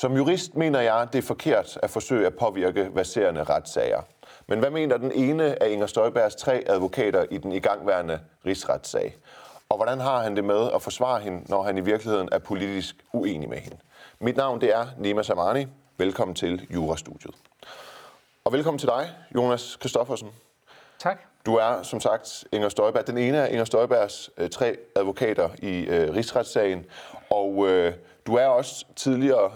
Som jurist mener jeg, det er forkert at forsøge at påvirke verserende retssager. Men hvad mener den ene af Inger Støjbergs 3 advokater i den igangværende rigsretssag? Og hvordan har han det med at forsvare hende, når han i virkeligheden er politisk uenig med hende? Mit navn det er Nima Samani. Velkommen til Jurastudiet. Og velkommen til dig, Jonas Christoffersen. Tak. Du er, som sagt, Inger Støjberg. Den ene af Inger Støjbergs 3 advokater i rigsretssagen. Og du er også tidligere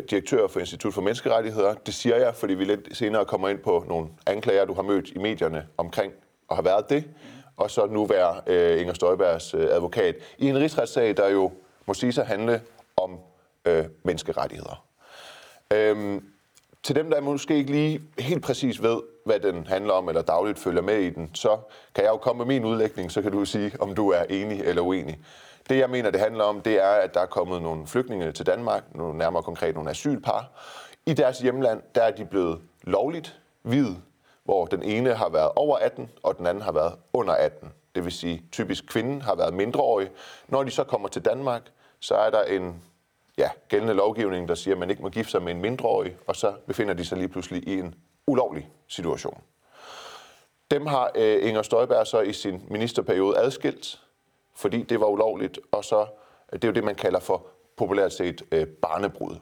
direktør for Institut for Menneskerettigheder. Det siger jeg, fordi vi lidt senere kommer ind på nogle anklager, du har mødt i medierne omkring og har været det. Og så nu være Inger Støjbergs advokat i en rigsretssag, der jo må sige sig handle om menneskerettigheder. Til dem, der måske ikke lige helt præcis ved, hvad den handler om, eller dagligt følger med i den, så kan jeg jo komme med min udlægning, så kan du sige, om du er enig eller uenig. Det, jeg mener, det handler om, det er, at der er kommet nogle flygtninge til Danmark, nogle nærmere konkret nogle asylpar. I deres hjemland, der er de blevet lovligt viet, hvor den ene har været over 18, og den anden har været under 18. Det vil sige, typisk kvinden har været mindreårig. Når de så kommer til Danmark, så er der en gældende lovgivning, der siger, at man ikke må gifte sig med en mindreårig, og så befinder de sig lige pludselig i en ulovlig situation. Dem har Inger Støjberg så i sin ministerperiode adskilt, fordi det var ulovligt, og så det er jo det, man kalder for populært set barnebrud.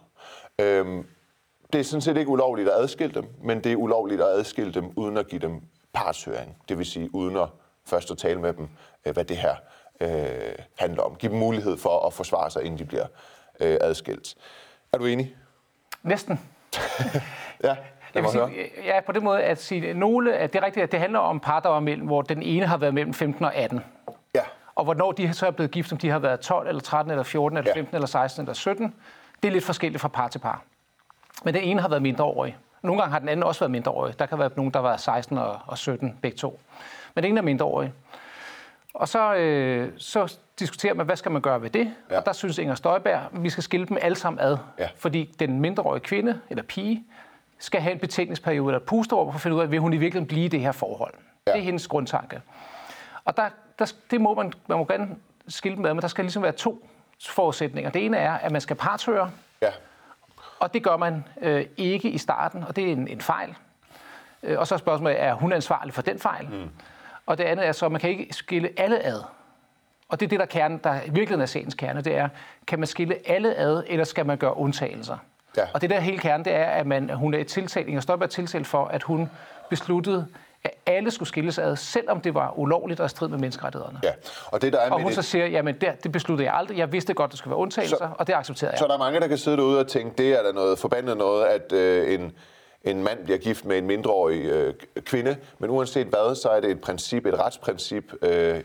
Det er sådan set ikke ulovligt at adskille dem, men det er ulovligt at adskille dem uden at give dem partshøring. Det vil sige uden at først at tale med dem, hvad det her handler om. Give dem mulighed for at forsvare sig, inden de bliver adskilt. Er du enig? Næsten. Ja. Ja, på den måde at sige nogle, at det er rigtigt, at det handler om par, der var mellem, hvor den ene har været mellem 15 og 18. Ja. Og hvornår de så er blevet gift, om de har været 12 eller 13 eller 14 eller 15 eller 16 eller 17, det er lidt forskelligt fra par til par. Men den ene har været mindreårig. Nogle gange har den anden også været mindreårig. Der kan være nogen, der var 16 og 17, begge to. Men den ene er mindreårig. Og så diskuterer man, hvad skal man gøre ved det? Ja. Og der synes Inger Støjberg, at vi skal skille dem alle sammen ad. Ja. Fordi den mindreårige kvinde eller pige skal have en betænkningsperiode eller et pusterum for at finde ud af, vil hun i virkeligheden blive i det her forhold. Ja. Det er hendes grundtanke. Og det må man må gerne skille dem ad, men der skal ligesom være 2 forudsætninger. Det ene er, at man skal partshøre, og det gør man ikke i starten, og det er en fejl. Og så er spørgsmålet, er hun ansvarlig for den fejl? Mm. Og det andet er så, at man kan ikke skille alle ad. Og det er det, der virkelig er sagens kerne, det er, kan man skille alle ad, eller skal man gøre undtagelser? Ja. Og det der hele kerne, det er, at hun er i tiltalt, Inger Støjberg er tiltalt for, at hun besluttede, at alle skulle skilles ad, selvom det var ulovligt og i strid med menneskerettighederne. Ja. Og det, der er og hun så siger, jamen det besluttede jeg aldrig, jeg vidste godt, der skulle være undtagelser, og det accepterede jeg. Så der er mange, der kan sidde derude og tænke, det er da noget forbandet noget, at en mand bliver gift med en mindreårig kvinde, men uanset hvad, så er det et retsprincip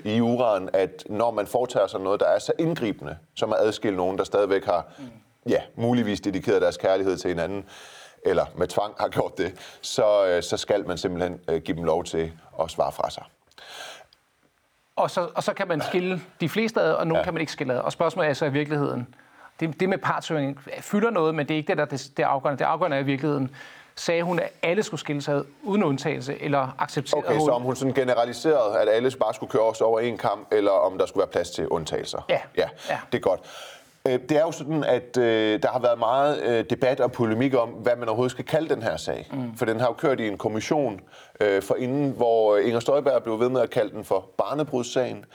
i juraen, at når man foretager sig noget, der er så indgribende, som at adskille nogen, der stadigvæk har muligvis dedikeret deres kærlighed til hinanden, eller med tvang har gjort det, så skal man simpelthen give dem lov til at svare fra sig. Og så kan man skille de fleste ad, og nogen kan man ikke skille ad. Og spørgsmålet er så i virkeligheden, det med partshøring fylder noget, men det er ikke det er afgørende. Det afgørende er i virkeligheden, sagde hun, at alle skulle skille sig uden undtagelse, eller accepterede hun. Okay, så om hun sådan generaliserede, at alle bare skulle køre os over en kamp, eller om der skulle være plads til undtagelser. Ja. Det er godt. Det er jo sådan, at der har været meget debat og polemik om, hvad man overhovedet skal kalde den her sag. Mm. For den har jo kørt i en kommission forinden, hvor Inger Støjberg blev ved med at kalde den for barnebrudssagen,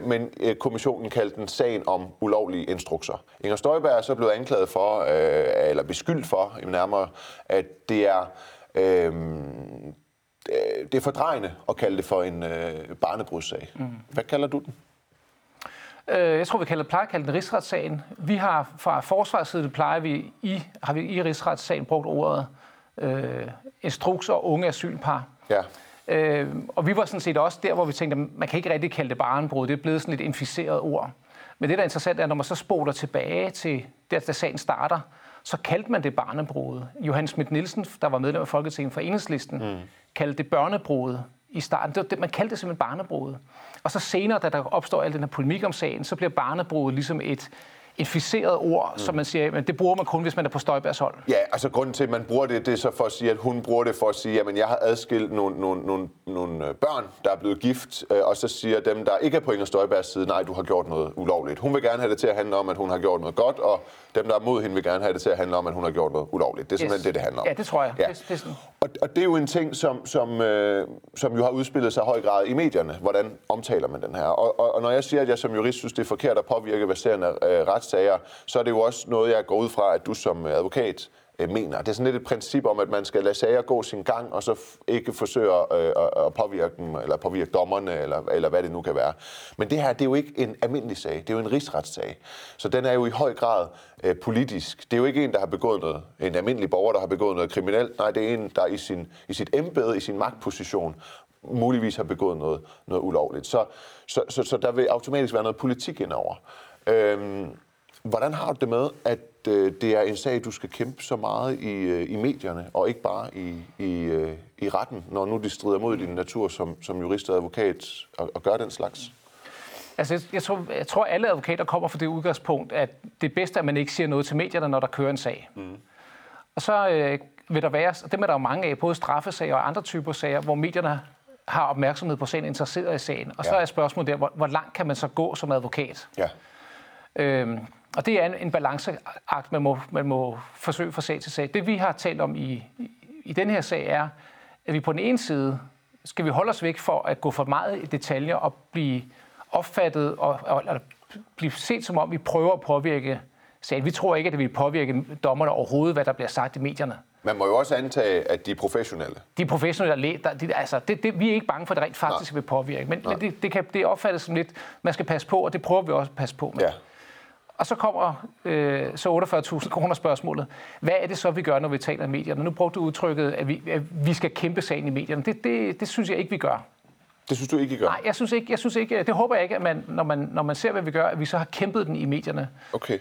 men kommissionen kaldte den sagen om ulovlige instrukser. Inger Støjberg er så blevet anklaget for, eller beskyldt for nærmere, at det er fordrejende at kalde det for en barnebrudssag. Mm. Hvad kalder du den? Jeg tror, vi plejer at kalde den rigsretssagen. Vi har fra forsvarssiden har vi i rigsretssagen brugt ordet instruks og unge asylpar. Ja. Og vi var sådan set også der, hvor vi tænkte, man kan ikke rigtig kalde det barnebrud. Det er blevet sådan et inficeret ord. Men det, der er interessant, er, når man så spoler tilbage til der, da sagen starter, så kaldte man det barnebrud. Johan Schmidt Nielsen, der var medlem af Folketinget fra Enhedslisten, kaldte det børnebrud i starten. Man kaldte det simpelthen barnebrud. Og så senere, da der opstår al den her polemik om sagen, så bliver barnebrud ligesom et inficeret ord, som man siger, men det bruger man kun, hvis man er på Støjbergs hold. Ja, altså grunden til, at man bruger det, det er så for at sige, at hun bruger det for at sige, at jeg har adskilt nogle børn, der er blevet gift, og så siger dem, der ikke er på Inger Støjbergs side, nej, du har gjort noget ulovligt. Hun vil gerne have det til at handle om, at hun har gjort noget godt, og dem, der er mod hende, vil gerne have det til at handle om, at hun har gjort noget ulovligt. Det er simpelthen det handler om. Ja, det tror jeg. Ja. Det og det er jo en ting, som jo har udspillet sig i høj grad i medierne. Hvordan omtaler man den her? Og når jeg siger, at jeg som jurist synes, det er forkert at påvirke verserende retssager, så er det jo også noget, jeg går ud fra, at du som advokat mener. Det er sådan lidt et princip om, at man skal lade sager gå sin gang, og så ikke forsøge at påvirke dem, eller påvirke dommerne, eller hvad det nu kan være. Men det her, det er jo ikke en almindelig sag. Det er jo en rigsretssag. Så den er jo i høj grad politisk. Det er jo ikke en, der har begået noget. En almindelig borger, der har begået noget kriminelt. Nej, det er en, der i sit embede, i sin magtposition, muligvis har begået noget ulovligt. Så der vil automatisk være noget politik indover. Hvordan har du det med, at det er en sag, du skal kæmpe så meget i medierne, og ikke bare i retten, når nu de strider mod din natur som jurist og advokat, og gør den slags? Altså, jeg tror, alle advokater kommer fra det udgangspunkt, at det bedste er, at man ikke siger noget til medierne, når der kører en sag. Mm. Og så vil der være, dem er der jo mange af, både straffesager og andre typer sager, hvor medierne har opmærksomhed på sagen, interesseret i sagen. Og så er spørgsmålet der, hvor langt kan man så gå som advokat? Ja. Og det er en balanceakt, man må forsøge fra sag til sag. Det vi har talt om i den her sag er, at vi på den ene side skal vi holde os væk for at gå for meget i detaljer og blive opfattet og blive set som om, vi prøver at påvirke sagen. Vi tror ikke, at det vil påvirke dommerne overhovedet, hvad der bliver sagt i medierne. Man må jo også antage, at de er professionelle. De er professionelle, vi er ikke bange for, at det rent faktisk vil påvirke. Men det opfattes som lidt, man skal passe på, og det prøver vi også at passe på med. Ja. Og så kommer så 48.000 kroner spørgsmålet. Hvad er det så, vi gør, når vi taler i medierne? Nu brugte du udtrykket, at vi skal kæmpe sagen i medierne. Det synes jeg ikke, vi gør. Det synes du ikke, I gør? Nej, jeg synes ikke. Det håber jeg ikke, at man, når man ser, hvad vi gør, at vi så har kæmpet den i medierne. Okay.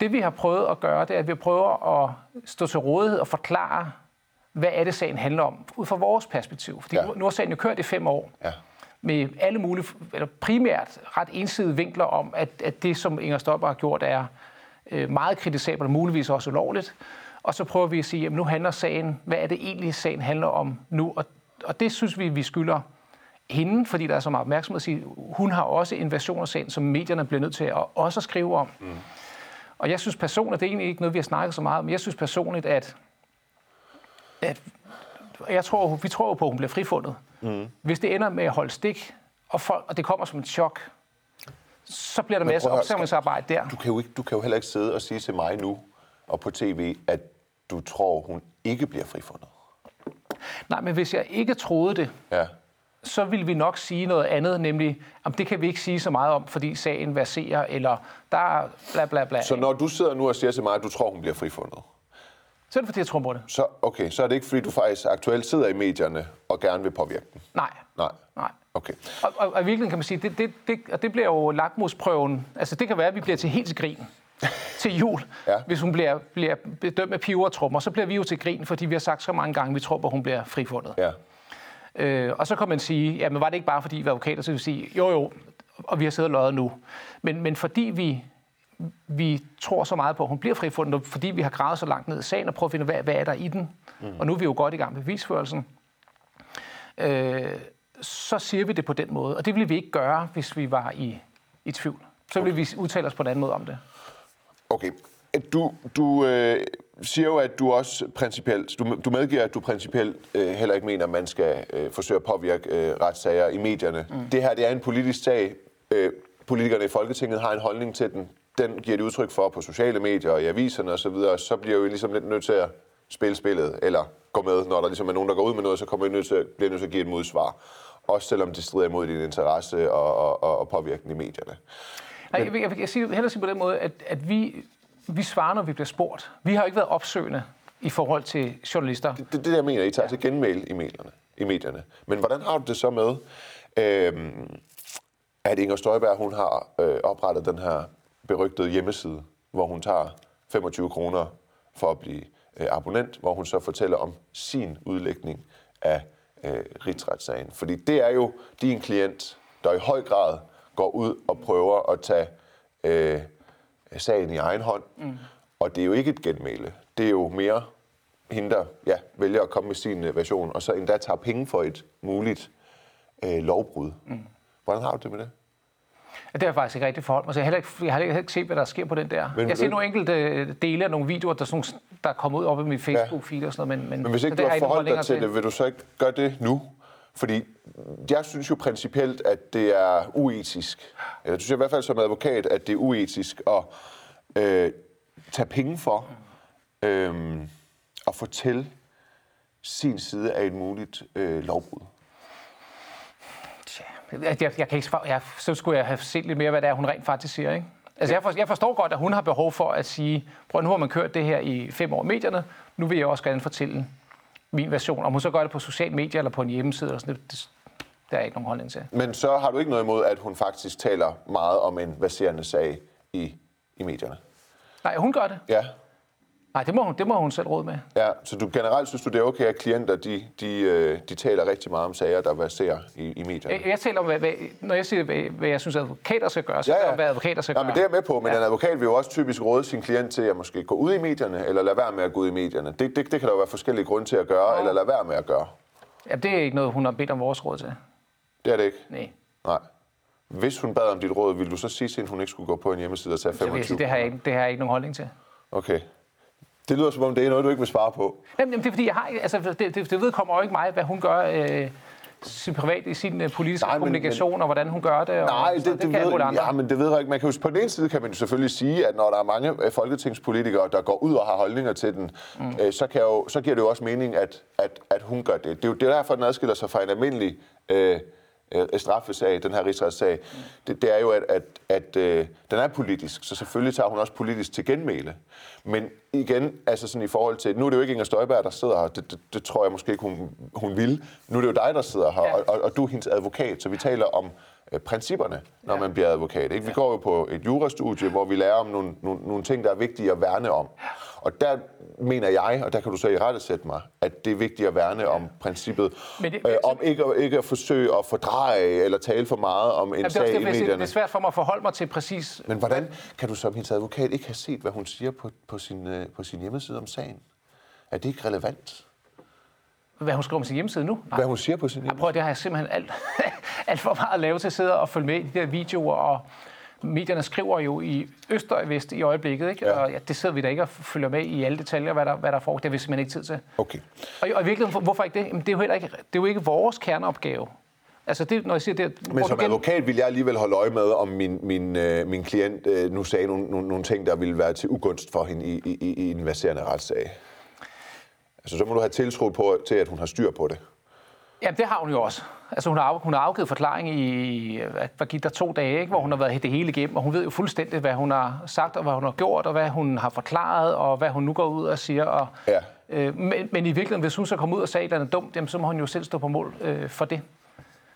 Det, vi har prøvet at gøre, det er, at vi prøver at stå til rådighed og forklare, hvad er det, sagen handler om, ud fra vores perspektiv. Fordi nu har sagen jo kørt i 5 år. Ja. Med alle mulige, eller primært ret ensidige vinkler om, at det, som Inger Støjberg har gjort, er meget kritisabelt og muligvis også ulovligt. Og så prøver vi at sige, at nu handler sagen, hvad er det egentlig, sagen handler om nu? Og det synes vi skylder hende, fordi der er så meget opmærksomhed at sige, hun har også en version af sagen, som medierne bliver nødt til at også skrive om. Mm. Og jeg synes personligt, det er egentlig ikke noget, vi har snakket så meget om, men jeg synes personligt, at vi tror på, at hun bliver frifundet. Mm. Hvis det ender med at holde stik, og det kommer som et chok, så bliver der masser af opsamlingsarbejde der. Du kan jo heller ikke sidde og sige til mig nu og på tv, at du tror, hun ikke bliver frifundet. Nej, men hvis jeg ikke troede det, så ville vi nok sige noget andet, nemlig, det kan vi ikke sige så meget om, fordi sagen verserer, eller der er bla bla bla. Så når du sidder nu og siger til mig, at du tror, hun bliver frifundet, så er det fordi, jeg tror på det. Så er det ikke, fordi du faktisk aktuelt sidder i medierne og gerne vil påvirke den? Nej. Okay. Og i virkeligheden kan man sige, det bliver jo lakmusprøven. Altså, det kan være, at vi bliver til helt grin til jul. Ja. Hvis hun bliver bedømt med piver og trommer, så bliver vi jo til grin, fordi vi har sagt så mange gange, vi tror på, at hun bliver frifundet. Ja. Og så kan man sige, jamen var det ikke bare fordi, vi er advokater, så vil vi sige, jo, og vi har siddet og løjet nu. Men fordi vi tror så meget på, at hun bliver frifundet, fordi vi har gravet så langt ned i sagen og prøvet at finde, hvad er der i den. Mm. Og nu er vi jo godt i gang med bevisførelsen. Så siger vi det på den måde, og det ville vi ikke gøre, hvis vi var i tvivl. Så ville vi udtale os på en anden måde om det. Okay. Du siger jo, at du også principielt, du medgiver, at du principielt heller ikke mener, at man skal forsøge at påvirke retssager i medierne. Mm. Det her, det er en politisk sag. Politikerne i Folketinget har en holdning til den. Den giver de udtryk for på sociale medier og i aviserne osv., så bliver jo ligesom lidt nødt til at spille spillet, eller gå med. Når der ligesom er nogen, der går ud med noget, så kommer bliver nødt til at give et modsvar. Også selvom det strider imod din interesse og påvirkning i medierne. Nej, jeg vil hellere sige på den måde, at vi svarer, når vi bliver spurgt. Vi har jo ikke været opsøgende i forhold til journalister. Det er det, jeg mener. I tager til genmæle i medierne. Men hvordan har du det så med, at Inger Støjberg, hun har oprettet den her berygtede hjemmeside, hvor hun tager 25 kroner for at blive abonnent, hvor hun så fortæller om sin udlægning af rigsretssagen. Fordi det er jo din klient, der i høj grad går ud og prøver at tage sagen i egen hånd. Mm. Og det er jo ikke et genmæle. Det er jo mere hende, der vælger at komme med sin version, og så endda tager penge for et muligt lovbrud. Mm. Hvordan har du det med det? Det har jeg faktisk ikke rigtig forholdt mig til. Jeg har heller ikke set, hvad der sker på den der. Men, jeg ser nogle enkelte dele af nogle videoer, der kommer ud op i mit Facebook-feed og sådan noget. Men hvis ikke du har forholdt dig til det, vil du så ikke gøre det nu? Fordi jeg synes jo principielt, at det er uetisk. Jeg synes i hvert fald som advokat, at det er uetisk at tage penge for at fortælle sin side af et muligt lovbrud. Jeg kan ikke svare. Så skulle jeg have set lidt mere, hvad det er, hun rent faktisk siger, ikke? Altså, jeg forstår godt, at hun har behov for at sige, prøv, nu har man kørt det her i 5 år i medierne, nu vil jeg også gerne fortælle min version. Om hun så gør det på sociale medier eller på en hjemmeside eller sådan noget, der er ikke nogen holdning til. Men så har du ikke noget imod, at hun faktisk taler meget om en verserende sag i medierne? Nej, hun gør det. Ja. Nej, det må hun selv råde med. Ja, så du generelt synes du, det er okay, at klienter de taler rigtig meget om sager, der verserer i medierne? Jeg taler om, når jeg siger, hvad jeg synes, advokater skal gøre, så er hvad advokater skal gøre. Men det er med på, men en advokat vil jo også typisk råde sin klient til at måske gå ud i medierne, eller lade være med at gå ud i medierne. Det kan der jo være forskellige grunde til at gøre, eller lade være med at gøre. Ja, det er ikke noget, hun har bedt om vores råd til. Det er det ikke? Nej. Hvis hun bad om dit råd, ville du så sige til hende, hun ikke skulle gå på en hjemmeside og tage 25? Det har jeg ikke nogen holdning til. Okay. Det lyder som om, det er noget, du ikke vil svare på. Jamen, det er fordi, det vedkommer jo ikke mig, hvad hun gør privat i sin politiske kommunikation, og hvordan hun gør det. Men det ved jeg ikke. Man kan huske, på den ene side kan man jo selvfølgelig sige, at når der er mange folketingspolitikere, der går ud og har holdninger til den, så giver det jo også mening, at hun gør det. Det er jo derfor, den adskiller sig fra en almindelig straffesag, den her rigsretssag. Mm. Det er jo, at den er politisk, så selvfølgelig tager hun også politisk til genmæle. Men igen, altså sådan i forhold til, nu er det jo ikke Inger Støjberg, der sidder her, det tror jeg måske ikke, hun vil. Nu er det jo dig, der sidder her, og du er hendes advokat, så vi taler om principperne, når man bliver advokat. Ikke? Vi går jo på et jurastudie, hvor vi lærer om nogle ting, der er vigtige at værne om. Og der mener jeg, og der kan du så i rette sætte mig, at det er vigtigt at værne om princippet, om ikke at forsøge at fordreje eller tale for meget om en sag i medierne. Det er svært for mig at forholde mig til præcis. Men hvordan kan du som hendes advokat ikke have set, hvad hun siger på sin hjemmeside om sagen? Er det ikke relevant? Hvad hun skriver på sin hjemmeside nu? Hvad hun siger på sin hjemmeside? Prøv, det har jeg simpelthen alt for meget at lave til at sidde og følge med i de der videoer, og medierne skriver jo i øst og vest i øjeblikket, ikke? Ja. Og det sidder vi da ikke og følger med i alle detaljer, hvad der foregår. Det har vi simpelthen ikke tid til. Okay. Og i virkeligheden, hvorfor ikke det? Jamen, det er jo heller ikke, vores kerneopgave. Altså det, når jeg siger det, men som advokat vil jeg alligevel holde øje med, om min klient nu sagde nogle ting, der ville være til ugunst for hende i en verserende retssag. Altså, så må du have tiltro til, at hun har styr på det. Ja, det har hun jo også. Altså, hun har afgivet forklaring i, hvad gik der 2 dage, ikke? Hvor hun har været det hele igennem, og hun ved jo fuldstændig, hvad hun har sagt, og hvad hun har gjort, og hvad hun har forklaret, og hvad hun nu går ud og siger. Og, men i virkeligheden, hvis hun så kommer ud og sagde, at det er dumt, jamen, så må hun jo selv stå på mål for det.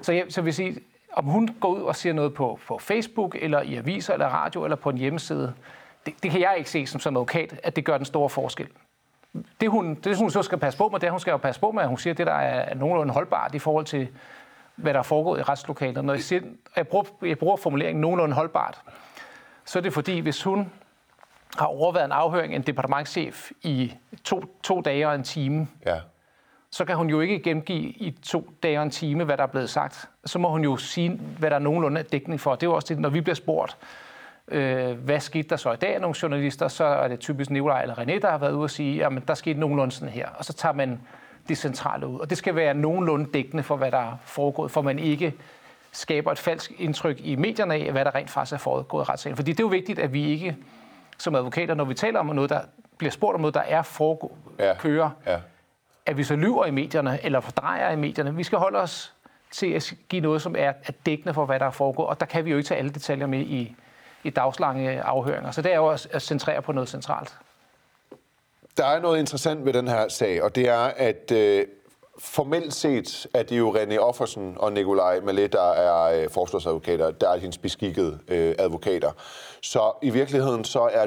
Så vil sige, om hun går ud og siger noget på Facebook, eller i aviser, eller radio, eller på en hjemmeside, det kan jeg ikke se som advokat, at det gør den store forskel. Det hun så skal passe på med, at hun siger, det der er nogenlunde holdbart i forhold til, hvad der er foregået i retslokalet. Når jeg bruger formuleringen nogenlunde holdbart, så er det fordi, hvis hun har overværet en afhøring af en departementschef i 2 dage og en time, så kan hun jo ikke gengive i 2 dage og en time, hvad der er blevet sagt. Så må hun jo sige, hvad der er nogenlunde er dækning for. Det er jo også det, når vi bliver spurgt, hvad skete der så i dag af nogle journalister, så er det typisk Nikolaj eller René, der har været ude og sige, jamen der skete nogenlunde sådan her, og så tager man det centrale ud. Og det skal være nogenlunde dækkende for, hvad der er foregået, for man ikke skaber et falsk indtryk i medierne af, hvad der rent faktisk er foregået i retssagen. Fordi det er jo vigtigt, at vi ikke som advokater, når vi taler om noget, der bliver spurgt om noget, der er foregået, at vi så lyver i medierne eller fordrejer i medierne. Vi skal holde os til at give noget, som er dækkende for, hvad der er foregået, og der kan vi jo ikke tage alle detaljer med i dagslange afhøringer. Så det er jo at centrere på noget centralt. Der er noget interessant ved den her sag, og det er, at formelt set er det jo René Offersen og Nikolaj Mallet, der er forsvarsadvokater, der er hendes beskikkede advokater. Så i virkeligheden så er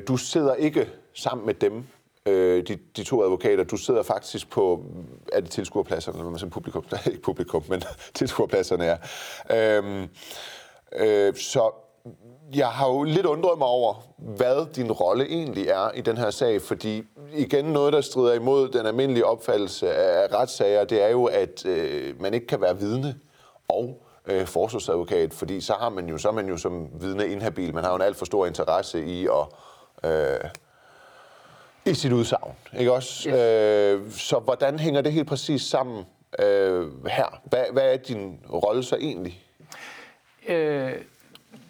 du sidder ikke sammen med dem, de 2 advokater. Du sidder faktisk på, er det tilskuerpladserne, eller som publikum, ikke publikum, men tilskuerpladserne er. Så Jeg har jo lidt undret mig over, hvad din rolle egentlig er i den her sag, fordi igen noget, der strider imod den almindelige opfattelse af retssager, det er jo, at man ikke kan være vidne og forsvarsadvokat, fordi så er man jo som vidne inhabil. Man har jo en alt for stor interesse i at i sit udsagn, ikke også? Yes. Så hvordan hænger det helt præcis sammen her? Hvad er din rolle så egentlig?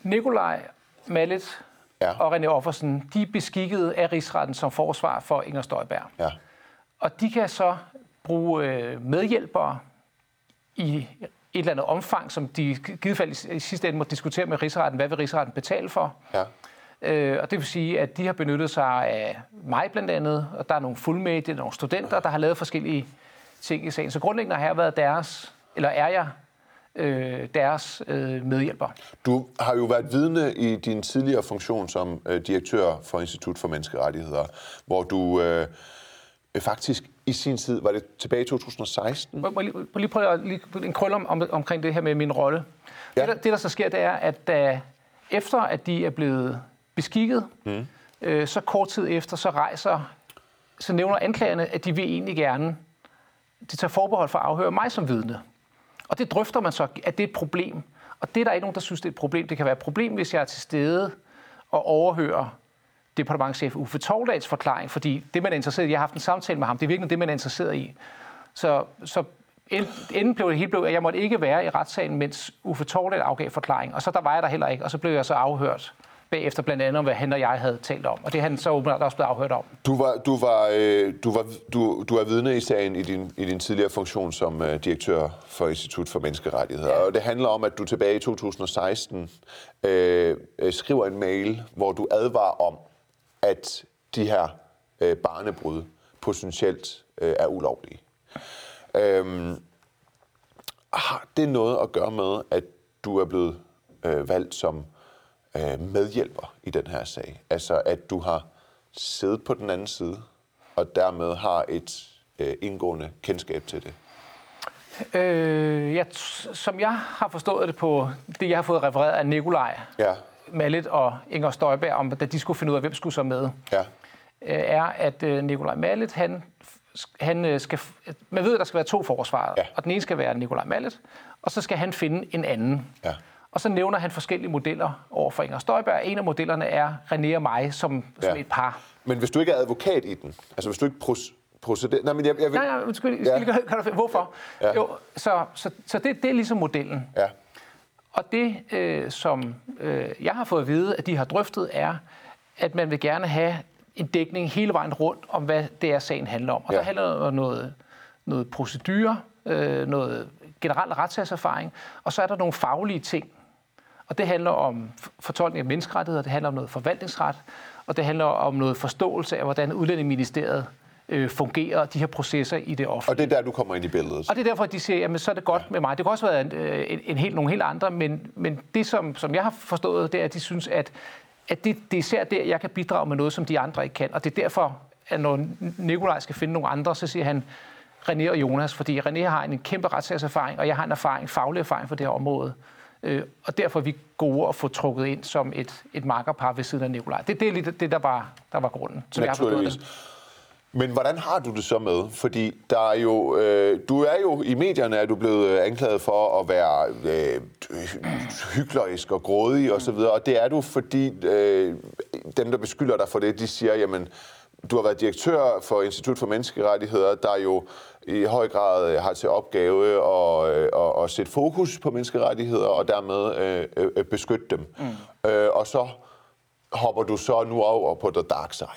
Nikolaj Mallet og René Offersen, de er beskikket af Rigsretten som forsvar for Inger Støjberg. Ja. Og de kan så bruge medhjælpere i et eller andet omfang, som de i givet fald i sidste ende må diskutere med Rigsretten, hvad vil Rigsretten betale for. Ja. Og det vil sige, at de har benyttet sig af mig blandt andet, og der er nogle fuldmægtige, nogle studenter, der har lavet forskellige ting i sagen. Så grundlæggende har jeg været deres medhjælper. Du har jo været vidne i din tidligere funktion som direktør for Institut for Menneskerettigheder, hvor du faktisk i sin tid, var det tilbage i 2016? Må jeg lige prøve en krølle omkring det her med min rolle. Ja. Det, der så sker, det er, at efter at de er blevet beskikket, så kort tid efter, så nævner anklagerne, at de vil egentlig gerne, de tager forbehold for at afhøre mig som vidne. Og det drøfter man så, at det er et problem. Og det er der ikke nogen, der synes, det er et problem. Det kan være et problem, hvis jeg er til stede og overhører departementschef Uffe Torvdags forklaring, fordi det, man er interesseret i, jeg har haft en samtale med ham, det er virkelig det, man er interesseret i. Så enden blev det helt blevet, at jeg måtte ikke være i retssagen, mens Uffe Torvdag afgav forklaring. Og så der var jeg der heller ikke, og så blev jeg så afhørt bagefter blandt andet om, hvad han og jeg havde talt om. Og det er han så åbenbart også blevet afhørt om. Du er vidne i sagen i din tidligere funktion som direktør for Institut for Menneskerettigheder. Ja. Og det handler om, at du tilbage i 2016 skriver en mail, hvor du advarer om, at de her barnebrud potentielt er ulovlige. Har det noget at gøre med, at du er blevet valgt som medhjælper i den her sag? Altså, at du har siddet på den anden side, og dermed har et indgående kendskab til det? Som jeg har forstået det på det, jeg har fået refereret af Nikolaj Mallet og Inger Støjberg, om, da de skulle finde ud af, hvem skulle så med, er, at Nikolaj Mallet, han skal, man ved, at der skal være to forsvarer, og den ene skal være Nikolaj Mallet, og så skal han finde en anden. Ja. Og så nævner han forskellige modeller over for Inger Støjberg. En af modellerne er René og mig som et par. Men hvis du ikke er advokat i den, altså hvis du ikke proceder... Hvorfor? Ja. Jo, så det er ligesom modellen. Ja. Og det, som jeg har fået at vide, at de har drøftet, er, at man vil gerne have en dækning hele vejen rundt om, hvad det er, sagen handler om. Og der handler om noget procedure, noget generel retssagserfaring, og så er der nogle faglige ting. Og det handler om fortolkning af menneskerettigheder, det handler om noget forvaltningsret, og det handler om noget forståelse af, hvordan Udlændingeministeriet fungerer, de her processer i det offentlige. Og det er der, du kommer ind i billedet. Og det er derfor, at de siger, jamen så er det godt med mig. Det kan også være nogle helt andre, men det, som jeg har forstået, det er, at de synes, at det er især der, jeg kan bidrage med noget, som de andre ikke kan. Og det er derfor, at når Nikolaj skal finde nogle andre, så siger han René og Jonas, fordi René har en kæmpe retssagserfaring, og jeg har en faglig erfaring for det her område. Og derfor er vi gode at få trukket ind som et makkerpar ved siden af Nikolaj. Det er lidt det, der var grunden, som jeg forstod det. Men hvordan har du det så med? Fordi der er jo, du er jo i medierne, at du er blevet anklaget for at være hyklerisk og grådig og så videre. Og det er du, fordi dem, der beskylder dig for det, de siger, jamen, du har været direktør for Institut for Menneskerettigheder, der jo i høj grad har til opgave at sætte fokus på menneskerettigheder og dermed beskytte dem. Og så hopper du så nu over på the dark side,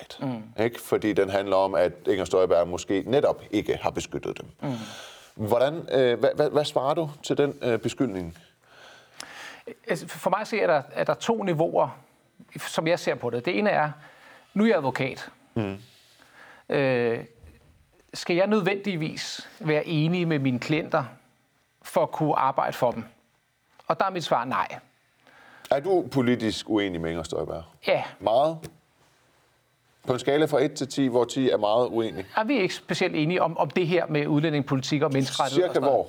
ikke? Fordi den handler om, at Inger Støjberg måske netop ikke har beskyttet dem. Hvordan, hvad svarer du til den beskyldning? For mig ser jeg, at der er to niveauer, som jeg ser på det. Det ene er, nu er jeg advokat. Skal jeg nødvendigvis være enig med mine klienter for at kunne arbejde for dem? Og der er mit svar nej. Er du politisk uenig med Inger Støjberg? Ja. Meget? På en skala fra 1 til 10, hvor 10 er meget uenig? Er vi ikke specielt enige om det her med udlændingepolitik og menneskerettigheder? Cirka hvor?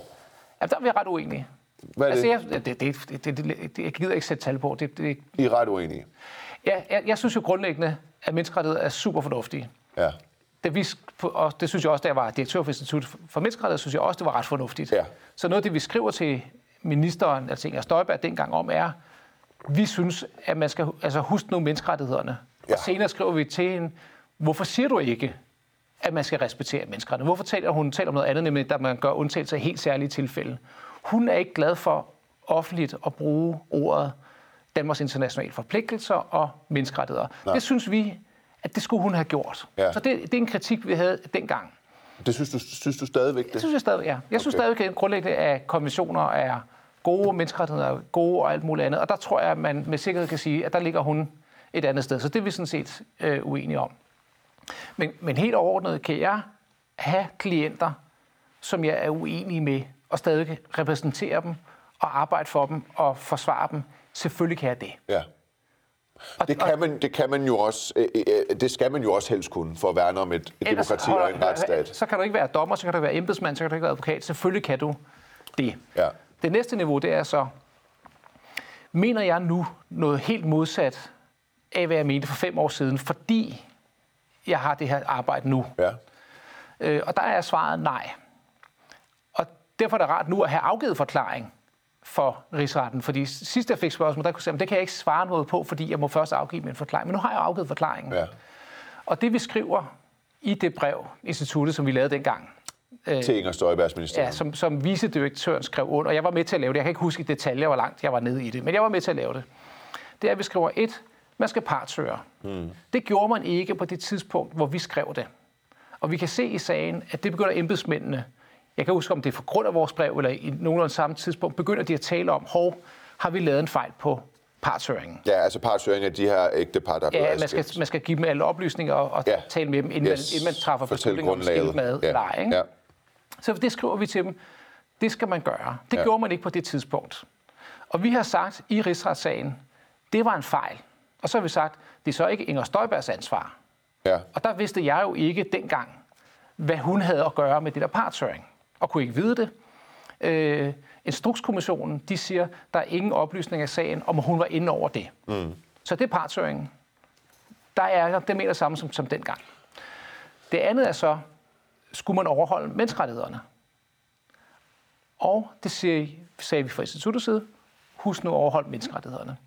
Ja, der er vi ret uenige. Hvad er det? Altså, jeg gider ikke sætte tal på. I er ret uenige. Ja, jeg synes jo grundlæggende, at menneskerettigheder er super fornuftige. Ja. Og det synes jeg også, da jeg var direktør for Institut for Menneskerettigheder, synes jeg også, det var ret fornuftigt. Ja. Så noget af det, vi skriver til ministeren, altså Inger Støjberg dengang om, er, vi synes, at man skal huske nogle menneskerettighederne. Ja. Og senere skriver vi til hende, hvorfor siger du ikke, at man skal respektere menneskerettighederne? Hvorfor taler hun om noget andet, nemlig at man gør undtagelser i helt særlige tilfælde? Hun er ikke glad for offentligt at bruge ordet Danmarks internationale forpligtelser og menneskerettigheder. Nej. Det synes vi, at det skulle hun have gjort. Ja. Så det er en kritik, vi havde dengang. Det synes du stadigvæk det? Det synes jeg stadig, ja. Jeg synes stadigvæk, at grundlæggende af konventioner er gode, menneskerettigheder er gode og alt muligt andet. Og der tror jeg, at man med sikkerhed kan sige, at der ligger hun et andet sted. Så det er vi sådan set uenige om. Men helt overordnet kan jeg have klienter, som jeg er uenig med, og stadig repræsentere dem, og arbejde for dem, og forsvare dem. Selvfølgelig kan jeg det. Ja. Det skal man jo også helst kunne, for at værne om et demokrati og en retsstat. Så kan du ikke være dommer, så kan du ikke være embedsmand, så kan du ikke være advokat. Selvfølgelig kan du det. Ja. Det næste niveau, det er så, mener jeg nu noget helt modsat af, hvad jeg mente for 5 år siden, fordi jeg har det her arbejde nu. Ja. Og der er svaret nej. Og derfor er det rart nu at have afgivet forklaring for Rigsretten, fordi sidst jeg fik spørgsmål, der kunne jeg sige, det kan jeg ikke svare noget på, fordi jeg må først afgive min forklaring. Men nu har jeg afgivet forklaringen. Ja. Og det vi skriver i det brev, instituttet, som vi lavede dengang, til Inger Støjbergs minister. Ja, som vicedirektøren skrev under. Jeg var med til at lave det. Jeg kan ikke huske i detaljer, hvor langt jeg var nede i det, men jeg var med til at lave det. Det er, at vi skriver 1. Man skal partshøre. Mm. Det gjorde man ikke på det tidspunkt, hvor vi skrev det. Og vi kan se i sagen, at det begynder embedsmændene. Jeg kan huske, om det er på grund af vores brev, eller i nogenlunde samme tidspunkt, begynder de at tale om, har vi lavet en fejl på partshøringen? Ja, altså partshøringen af de her ægtepar, der bliver adskilt. Man skal give dem alle oplysninger og tale med dem, inden man træffer beslutninger om skilt mad eller ej. Ikke? Ja. Så det skriver vi til dem. Det skal man gøre. Det gjorde man ikke på det tidspunkt. Og vi har sagt i rigsretssagen, det var en fejl. Og så har vi sagt, det er så ikke Inger Støjbergs ansvar. Ja. Og der vidste jeg jo ikke dengang, hvad hun havde at gøre med det der partshøring, og kunne ikke vide det. Instrukskommissionen, de siger, der er ingen oplysning af sagen, om hun var inde over det. Mm. Så det er partshøringen. Der er det mere samme som dengang. Det andet er så, skulle man overholde menneskerettighederne? Og det sagde vi fra instituttets side, husk nu at overholde menneskerettighederne.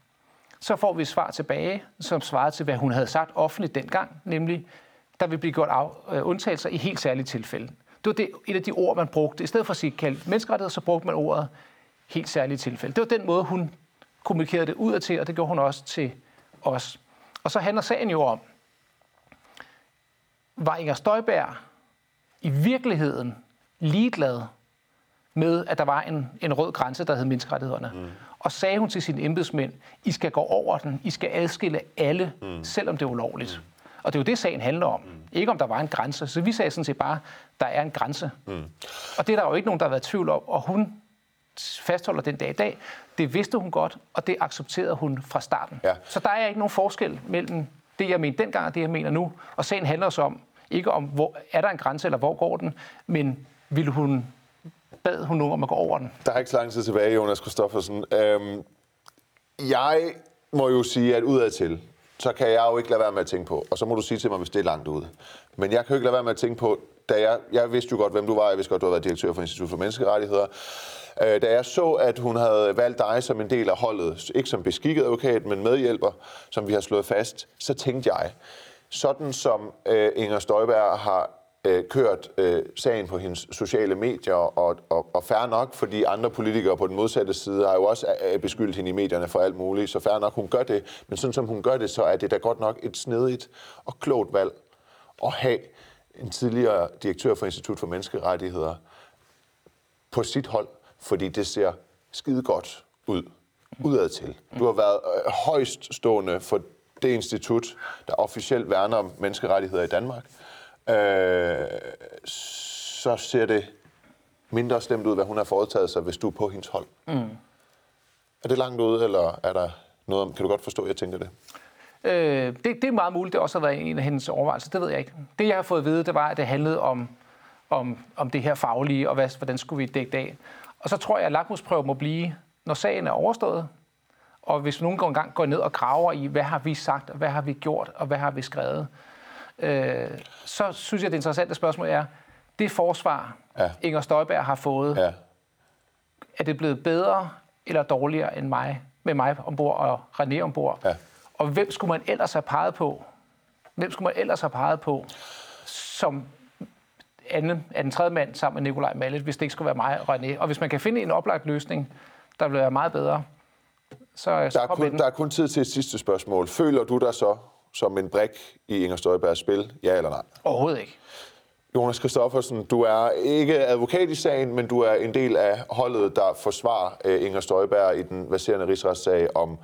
Så får vi et svar tilbage, som svarer til, hvad hun havde sagt offentligt dengang, nemlig, der vil blive gjort undtagelser i helt særlige tilfælde. Det var et af de ord, man brugte. I stedet for at sige kaldt menneskerettigheder, så brugte man ordet helt særlige tilfælde. Det var den måde, hun kommunikerede det ud af til, og det gjorde hun også til os. Og så handler sagen jo om, var Inger Støjberg i virkeligheden ligeglad med, at der var en rød grænse, der hed menneskerettighederne. Mm. Og sagde hun til sine embedsmænd, I skal gå over den, I skal adskille alle, selvom det er ulovligt. Mm. Og det er jo det, sagen handler om. Mm. Ikke om der var en grænse. Så vi sagde sådan set bare, der er en grænse. Mm. Og det er der jo ikke nogen, der har været i tvivl om. Og hun fastholder den dag i dag. Det vidste hun godt, og det accepterede hun fra starten. Ja. Så der er ikke nogen forskel mellem det, jeg mente dengang, og det, jeg mener nu. Og sagen handler så om, ikke om, hvor er der en grænse, eller hvor går den, men bad hun nu om at gå over den. Der er ikke så lang tid tilbage, Jonas Christoffersen. Jeg må jo sige, at udadtil, så kan jeg jo ikke lade være med at tænke på, og så må du sige til mig, hvis det er langt ude. Men jeg kan jo ikke lade være med at tænke på, da jeg vidste jo godt, hvem du var, jeg vidste godt, du havde været direktør for Institut for Menneskerettigheder. Da jeg så, at hun havde valgt dig som en del af holdet, ikke som beskikket advokat, men medhjælper, som vi har slået fast, så tænkte jeg, sådan som Inger Støjberg har kørt sagen på hendes sociale medier, og fair nok, fordi andre politikere på den modsatte side har jo også beskyldt hende i medierne for alt muligt, så fair nok, hun gør det. Men sådan som hun gør det, så er det da godt nok et snedigt og klogt valg at have en tidligere direktør for Institut for Menneskerettigheder på sit hold, fordi det ser skide godt ud, udadtil. Du har været højststående for det institut, der officielt værner om menneskerettigheder i Danmark, så ser det mindre slemt ud, hvad hun har foretaget sig, hvis du er på hendes hold. Mm. Er det langt ude, eller er der noget om? Kan du godt forstå, at jeg tænker det? Det er meget muligt, det også har været en af hendes overvejelser. Det ved jeg ikke. Det, jeg har fået at vide, det var, at det handlede om det her faglige, og hvordan skulle vi dække det af. Og så tror jeg, at lakmusprøven må blive, når sagen er overstået, og hvis nogen engang går ned og graver i, hvad har vi sagt, og hvad har vi gjort, og hvad har vi skrevet, så synes jeg, det interessante spørgsmål er, det forsvar, ja, Inger Støjberg har fået, ja, er det blevet bedre eller dårligere end mig, med mig ombord og René ombord? Ja. Og hvem skulle man ellers have peget på? Hvem skulle man ellers have peget på som anden tredje mand sammen med Nikolaj Mallet, hvis det ikke skulle være mig og René? Og hvis man kan finde en oplagt løsning, der vil være meget bedre, der er kun tid til et sidste spørgsmål. Føler du dig så som en brik i Inger Støjbergs spil? Ja eller nej? Overhovedet ikke. Jonas Christoffersen, du er ikke advokat i sagen, men du er en del af holdet, der forsvarer Inger Støjberg i den verserende rigsretssag om,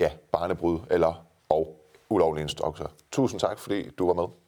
ja, barnebrud eller og ulovlige instrukser. Tusind tak, fordi du var med.